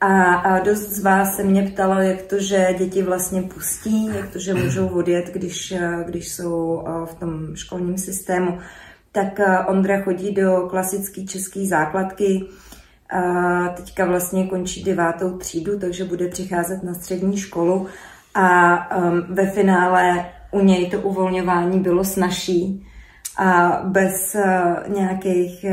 a dost z vás se mě ptalo, jak to, že děti vlastně pustí, jak to, že můžou odjet, když jsou v tom školním systému. Tak Ondra chodí do klasické české základky, teďka vlastně končí 9. třídu, takže bude přicházet na střední školu a ve finále u něj to uvolňování bylo snazší a bez nějakých,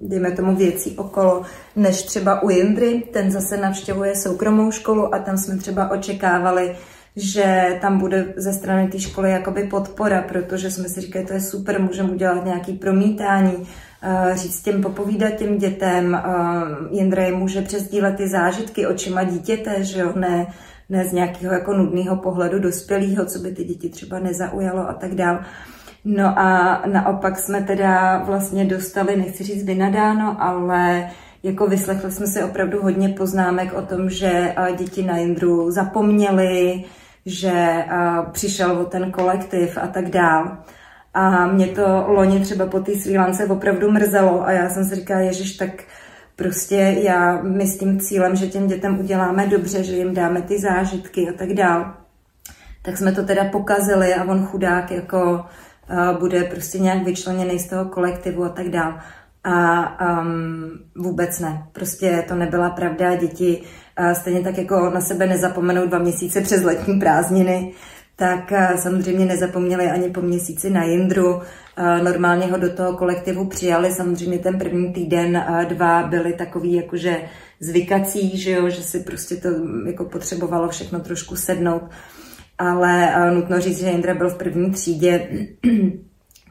dejme tomu, věcí okolo, než třeba u Jindry, ten zase navštěvuje soukromou školu a tam jsme třeba očekávali, že tam bude ze strany té školy jakoby podpora, protože jsme si říkali, to je super, můžeme udělat nějaké promítání, říct těm, popovídat těm dětem, Jindra jim může přesdílet ty zážitky očima dítěte, že jo, ne z nějakého jako nudného pohledu dospělého, co by ty děti třeba nezaujalo a tak dál. No a naopak jsme teda vlastně dostali, nechci říct vynadáno, ale jako vyslechli jsme si opravdu hodně poznámek o tom, že děti na Jindru zapomněly, že přišel o ten kolektiv a tak dál. A mě to loni třeba po té Srí Lance opravdu mrzelo a já jsem si říkala, ježiš, tak prostě my s tím cílem, že těm dětem uděláme dobře, že jim dáme ty zážitky a tak dál. Tak jsme to teda pokazili a on chudák jako bude prostě nějak vyčleněný z toho kolektivu a tak dál. A vůbec ne. Prostě to nebyla pravda. Děti stejně tak jako na sebe nezapomenou 2 měsíce přes letní prázdniny, tak samozřejmě nezapomněli ani po měsíci na Jindru. Normálně ho do toho kolektivu přijali. Samozřejmě ten první týden, 2 byly takový jakože zvykací, že jo, že si prostě to jako potřebovalo všechno trošku sednout. Ale nutno říct, že Jindra byl v 1. třídě,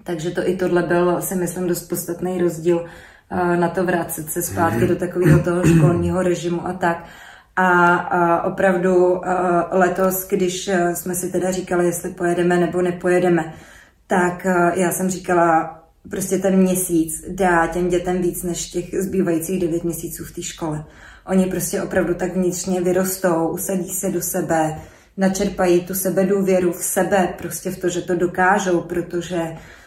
takže to i tohle byl, si myslím, dost podstatný rozdíl na to vrátit se zpátky do takového toho školního režimu a tak. A opravdu letos, když jsme si teda říkali, jestli pojedeme nebo nepojedeme, tak já jsem říkala, prostě ten měsíc dá těm dětem víc než těch zbývajících 9 měsíců v té škole. Oni prostě opravdu tak vnitřně vyrostou, usadí se do sebe, načerpají tu sebedůvěru v sebe, prostě v to, že to dokážou, protože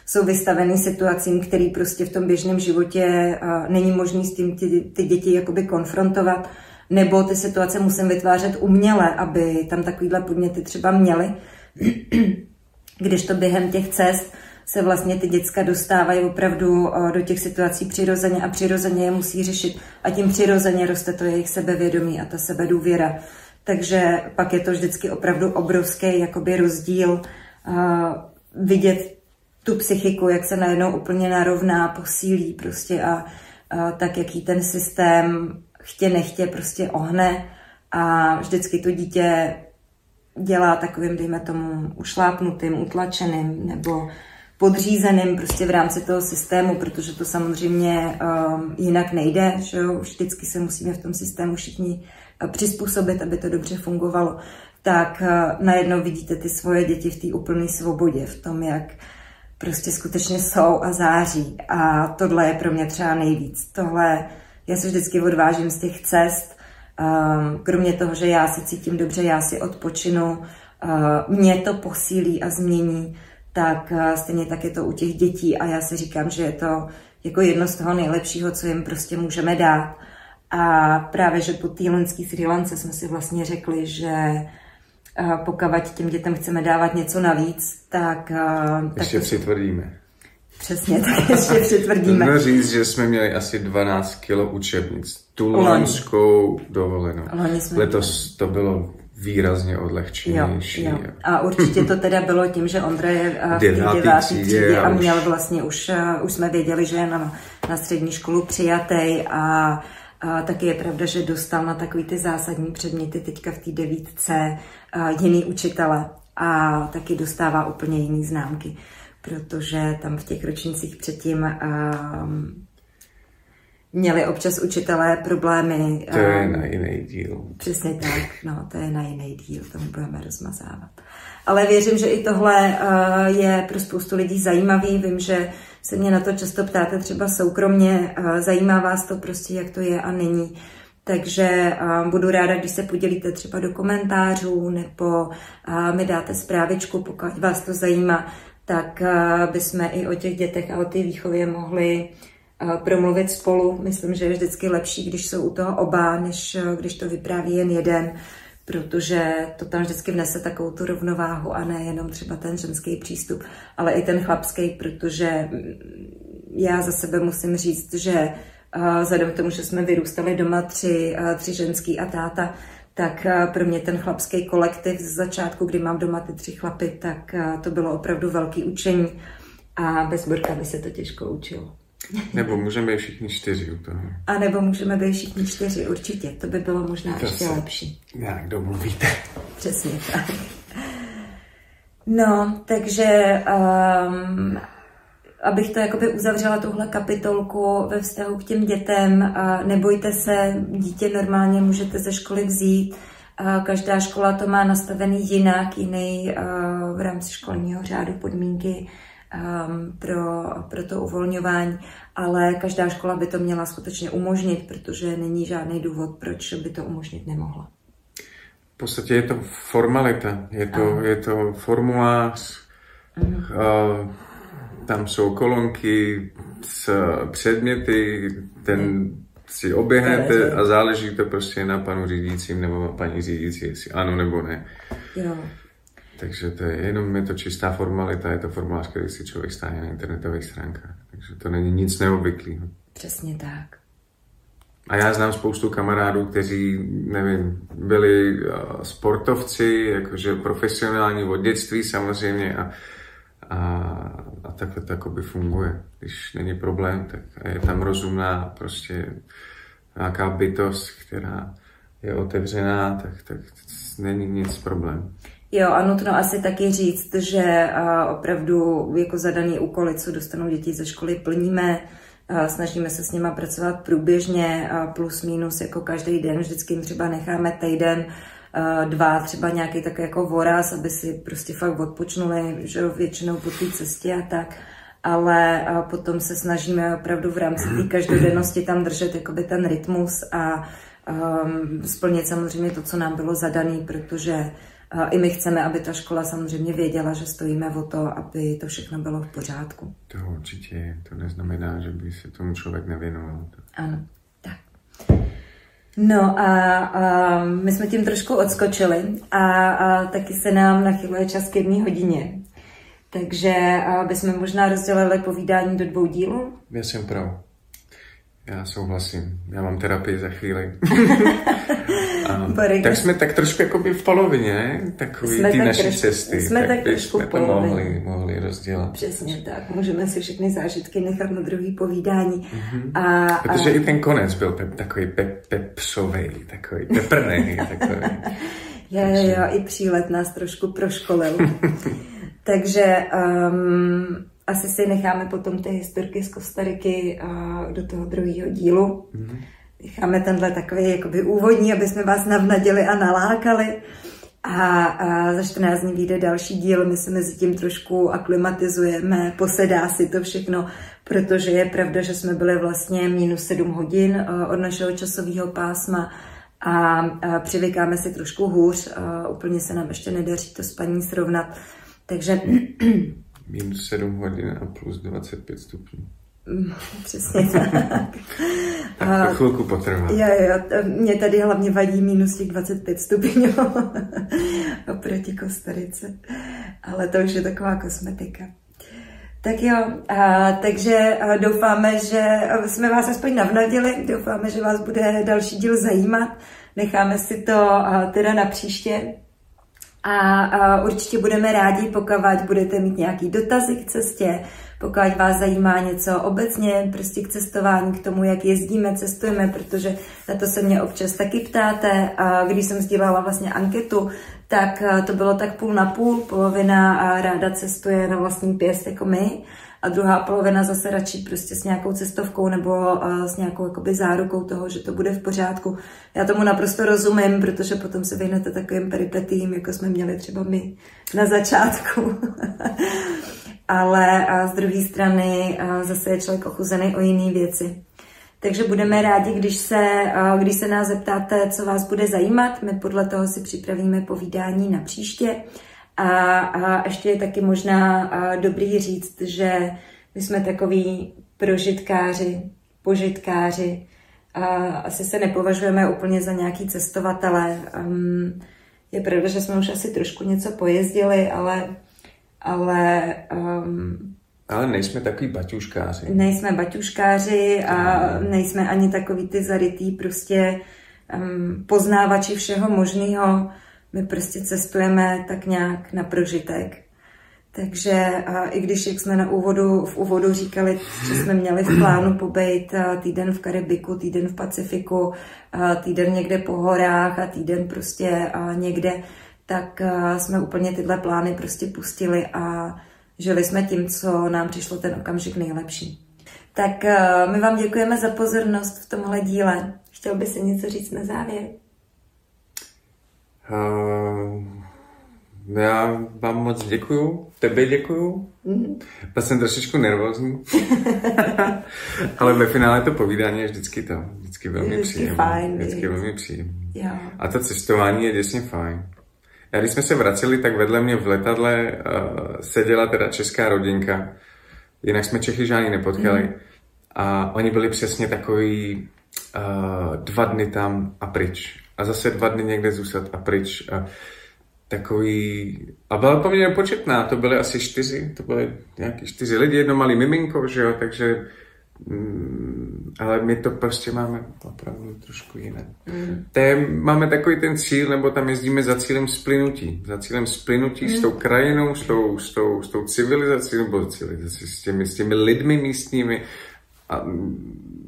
jsou vystavený situacím, který prostě v tom běžném životě není možný s tím ty děti jakoby konfrontovat, nebo ty situace musím vytvářet uměle, aby tam takovýhle podněty třeba měly, když to během těch cest se vlastně ty děcka dostávají opravdu do těch situací přirozeně a přirozeně je musí řešit a tím přirozeně roste to jejich sebevědomí a ta sebedůvěra. Takže pak je to vždycky opravdu obrovský jakoby rozdíl vidět tu psychiku, jak se najednou úplně narovná, posílí prostě a tak, jaký ten systém chtě nechtě prostě ohne a vždycky to dítě dělá takovým, dejme tomu, ušlápnutým, utlačeným nebo podřízeným prostě v rámci toho systému, protože to samozřejmě jinak nejde, že jo? Vždycky se musíme v tom systému všichni přizpůsobit, aby to dobře fungovalo, tak najednou vidíte ty svoje děti v té úplné svobodě, v tom, jak prostě skutečně jsou a září. A tohle je pro mě třeba nejvíc. Tohle já se vždycky odvážím z těch cest, kromě toho, že já se cítím dobře, já si odpočinu, mě to posílí a změní, tak stejně tak je to u těch dětí a já si říkám, že je to jako jedno z toho nejlepšího, co jim prostě můžeme dát. A právě, že po té loňské Sri Lance jsme si vlastně řekli, že pokud těm dětem chceme dávat něco navíc, tak... Ještě přitvrdíme. Přesně, tak ještě přitvrdíme. Můžu říct, že jsme měli asi 12 kilo učebnic. Tu loňskou dovolenou. Letos to bylo výrazně odlehčenější. Jo, jo. A určitě to teda bylo tím, že Ondra je v té 9. třídě a měl vlastně už jsme věděli, že je na střední školu přijatý a taky je pravda, že dostal na takový ty zásadní předměty teďka v té 9. jiný učitele a taky dostává úplně jiný známky, protože tam v těch ročnících předtím měli občas učitelé problémy. To je na jiný díl. Přesně tak, no, to je na jiný díl, tomu budeme rozmazávat. Ale věřím, že i tohle je pro spoustu lidí zajímavý. Vím, že se mě na to často ptáte třeba soukromně, zajímá vás to prostě, jak to je a není. Takže budu ráda, když se podělíte třeba do komentářů nebo mi dáte zprávičku, pokud vás to zajímá, tak bychom i o těch dětech a o té výchově mohli promluvit spolu. Myslím, že je vždycky lepší, když jsou u toho oba, než když to vypráví jen jeden, protože to tam vždycky vnese takovou tu rovnováhu a nejenom třeba ten ženský přístup, ale i ten chlapský, protože já za sebe musím říct, že vzhledem k tomu, že jsme vyrůstali doma tři ženský a táta, tak pro mě ten chlapský kolektiv z začátku, kdy mám doma ty 3 chlapy, tak to bylo opravdu velký učení a bez Borka by se to těžko učilo. Nebo můžeme být všichni 4 u toho. A nebo můžeme být všichni 4, určitě. To by bylo možná to ještě lepší. Nějak domluvíte. Přesně tak. No, takže abych to jakoby uzavřela tuhle kapitolku ve vztahu k těm dětem, nebojte se, dítě normálně můžete ze školy vzít. Každá škola to má nastavený jinak, jiný v rámci školního řádu podmínky pro to uvolňování, ale každá škola by to měla skutečně umožnit, protože není žádný důvod, proč by to umožnit nemohla. V podstatě je to formalita, je to formulář, tam jsou kolonky s předměty, ten si oběhnete a záleží to prostě na panu řídícím nebo paní řídící, jestli ano nebo ne. Jo. Takže to je jenom je to čistá formalita, je to formulář, který si člověk stáhne na internetových stránkách. Takže to není nic neobvyklého. Přesně tak. A já znám spoustu kamarádů, kteří, nevím, byli sportovci, jakože profesionální od dětství samozřejmě a takhle to jakoby funguje. Když není problém, tak je tam rozumná prostě nějaká bytost, která je otevřená, tak není nic problém. Jo, a nutno asi taky říct, že opravdu jako zadaný úkoly, co dostanou děti ze školy, plníme, snažíme se s nima pracovat průběžně, plus minus jako každý den, vždycky jim třeba necháme týden, 2, třeba nějaký takový jako voraz, aby si prostě fakt odpočnuli, že většinou po té cestě a tak, ale potom se snažíme opravdu v rámci té každodennosti tam držet jakoby ten rytmus a splnit samozřejmě to, co nám bylo zadaný, protože i my chceme, aby ta škola samozřejmě věděla, že stojíme o to, aby to všechno bylo v pořádku. To určitě je. To neznamená, že by se tomu člověk nevěnoval. Ano, tak. No a my jsme tím trošku odskočili a taky se nám nachyluje čas k 1 hodině. Takže bychom možná rozdělili povídání do 2 dílů. Já jsem pro. Já souhlasím. Já mám terapii za chvíli. Tak jsme tak trošku jakoby v polovině takový ty naší cesty. Jsme tak trošku v polovině. Mohli rozdělat. Přesně tak. Můžeme si všechny zážitky nechat na druhý povídání. Mm-hmm. Protože i ten konec byl takový pepřovej, takový peprnej. Jo, i přílet nás trošku proškolil. Takže... asi si necháme potom ty historky z Kostariky do toho 2. dílu. Mm-hmm. Necháme tenhle takový jakoby úvodní, aby jsme vás navnadili a nalákali. A za 14 dní vyjde další díl, my se mezi tím trošku aklimatizujeme, posedá si to všechno, protože je pravda, že jsme byli vlastně minus 7 hodin od našeho časového pásma a přivykáme si trošku hůř, úplně se nám ještě nedaří to spaní srovnat, takže... Minus 7 hodin a plus 25 stupňů. Přesně tak. Tak to chvilku potrvá. Jo, mě tady hlavně vadí minus těch 25 stupňů oproti Kostarice, ale to už je taková kosmetika. Tak jo, takže doufáme, že jsme vás aspoň navnadili, doufáme, že vás bude další díl zajímat, necháme si to teda na příště. A určitě budeme rádi, pokud budete mít nějaký dotazy k cestě, pokud vás zajímá něco obecně, prostě k cestování, k tomu, jak jezdíme, cestujeme, protože na to se mě občas taky ptáte. A když jsem sdílela vlastně anketu, tak to bylo tak půl na půl, polovina ráda cestuje na vlastní pěst jako my a druhá polovina zase radši prostě s nějakou cestovkou nebo s nějakou jakoby zárukou toho, že to bude v pořádku. Já tomu naprosto rozumím, protože potom se vyhnete takovým peripetím, jako jsme měli třeba my na začátku. Ale z druhé strany zase je člověk ochuzený o jiné věci. Takže budeme rádi, když se nás zeptáte, co vás bude zajímat. My podle toho si připravíme povídání na příště. A ještě je taky možná dobrý říct, že my jsme takoví prožitkáři, požitkáři. Asi se nepovažujeme úplně za nějaký cestovatele. Je pravda, že jsme už asi trošku něco pojezdili, ale nejsme takový baťuškáři. Nejsme baťuškáři a nejsme ani takový ty zarytý prostě poznávači všeho možného. My prostě cestujeme tak nějak na prožitek. Takže i když, jak jsme v úvodu říkali, že jsme měli v plánu pobejt týden v Karibiku, týden v Pacifiku, týden někde po horách a týden prostě někde, tak jsme úplně tyhle plány prostě pustili a žili jsme tím, co nám přišlo ten okamžik nejlepší. Tak my vám děkujeme za pozornost v tomhle díle. Chtěl by si něco říct na závěr? Já vám moc děkuju, tebe děkuju. Já jsem trošičku nervózní, ale ve finále to povídání je vždycky velmi příjemné. Vždycky velmi příjemné. A to cestování je děsně fajn. A když jsme se vraceli, tak vedle mě v letadle seděla teda česká rodinka, jinak jsme Čechy žádný nepotkali. A oni byli přesně takový 2 dny tam a pryč. A zase 2 dny někde zůstat a pryč. A byla poměrně početná, to byly asi 4, to byly nějaký 4 lidi, jedno malý miminko, že jo, takže... ale my to prostě máme opravdu trošku jinak. Máme takový ten cíl, nebo tam jezdíme za cílem splynutí. Za cílem splynutí s tou krajinou, s tou civilizací, nebo s těmi lidmi místními. A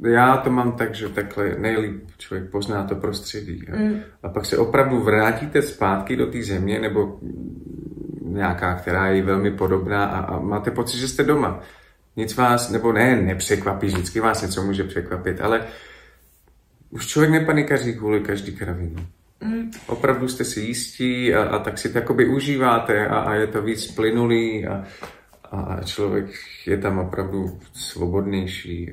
já to mám tak, že takhle nejlíp člověk pozná to prostředí. A pak se opravdu vrátíte zpátky do té země, nebo nějaká, která je velmi podobná a máte pocit, že jste doma. Nic vás, nebo ne, nepřekvapí, vždycky vás něco může překvapit, ale už člověk nepanikaří kvůli každý kravinu. Opravdu jste si jistí a tak si takoby užíváte a je to víc plynulý a člověk je tam opravdu svobodnější.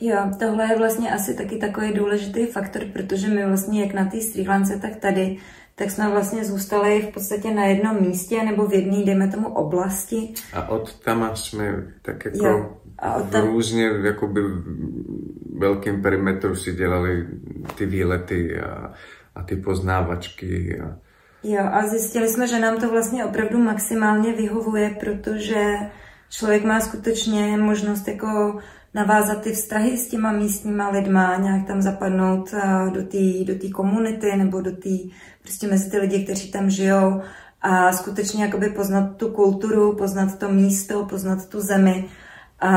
Jo, tohle je vlastně asi taky takový důležitý faktor, protože my vlastně jak na té Srí Lance, tak tady, tak jsme vlastně zůstali v podstatě na jednom místě nebo v jedné, dejme tomu, oblasti. A od tam jsme tak jako různě jakoby velkým perimetru si dělali ty výlety a ty poznávačky. Jo, a zjistili jsme, že nám to vlastně opravdu maximálně vyhovuje, protože člověk má skutečně možnost jako navázat ty vztahy s těma místníma lidma, nějak tam zapadnout do té komunity nebo do té, prostě mezi ty lidi, kteří tam žijou a skutečně jakoby poznat tu kulturu, poznat to místo, poznat tu zemi. A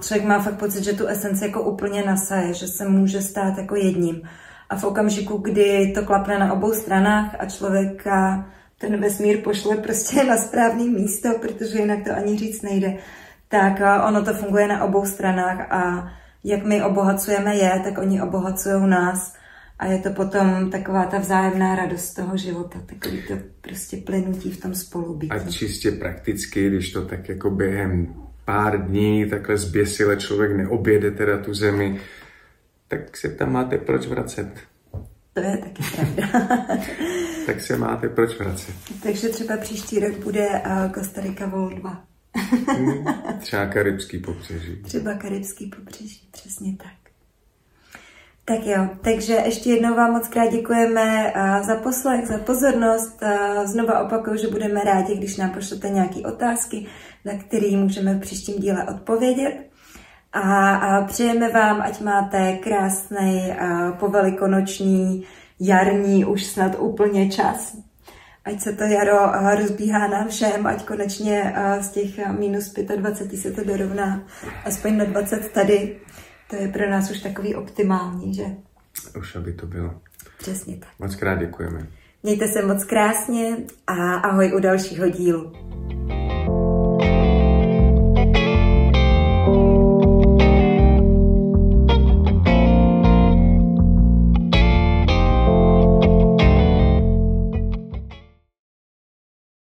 člověk má fakt pocit, že tu esenci jako úplně nasaje, že se může stát jako jedním. A v okamžiku, kdy to klapne na obou stranách a člověka ten vesmír pošle prostě na správné místo, protože jinak to ani říct nejde, tak ono to funguje na obou stranách a jak my obohacujeme je, tak oni obohacují nás. A je to potom taková ta vzájemná radost toho života, takový to prostě plynutí v tom spolubytí. A čistě prakticky, když to tak jako během pár dní takhle zběsile člověk neobjede teda tu zemi, tak se tam máte proč vracet. To je taky pravda. Tak se máte proč vracet. Takže třeba příští rok bude Kostarika Vol 2. Třeba Karibský pobřeží. Třeba Karibský pobřeží, přesně tak. Tak jo, takže ještě jednou vám moc krát děkujeme za poslech, za pozornost. Znova opakuju, že budeme rádi, když nám pošlete nějaké otázky, na které můžeme v příštím díle odpovědět. A přejeme vám, ať máte krásný povelikonoční, jarní, už snad úplně čas. Ať se to jaro rozbíhá nám všem, ať konečně z těch minus 25 se to dorovná aspoň na 20 tady. To je pro nás už takový optimální, že? Už aby to bylo. Přesně tak. Moc krát děkujeme. Mějte se moc krásně a ahoj u dalšího dílu.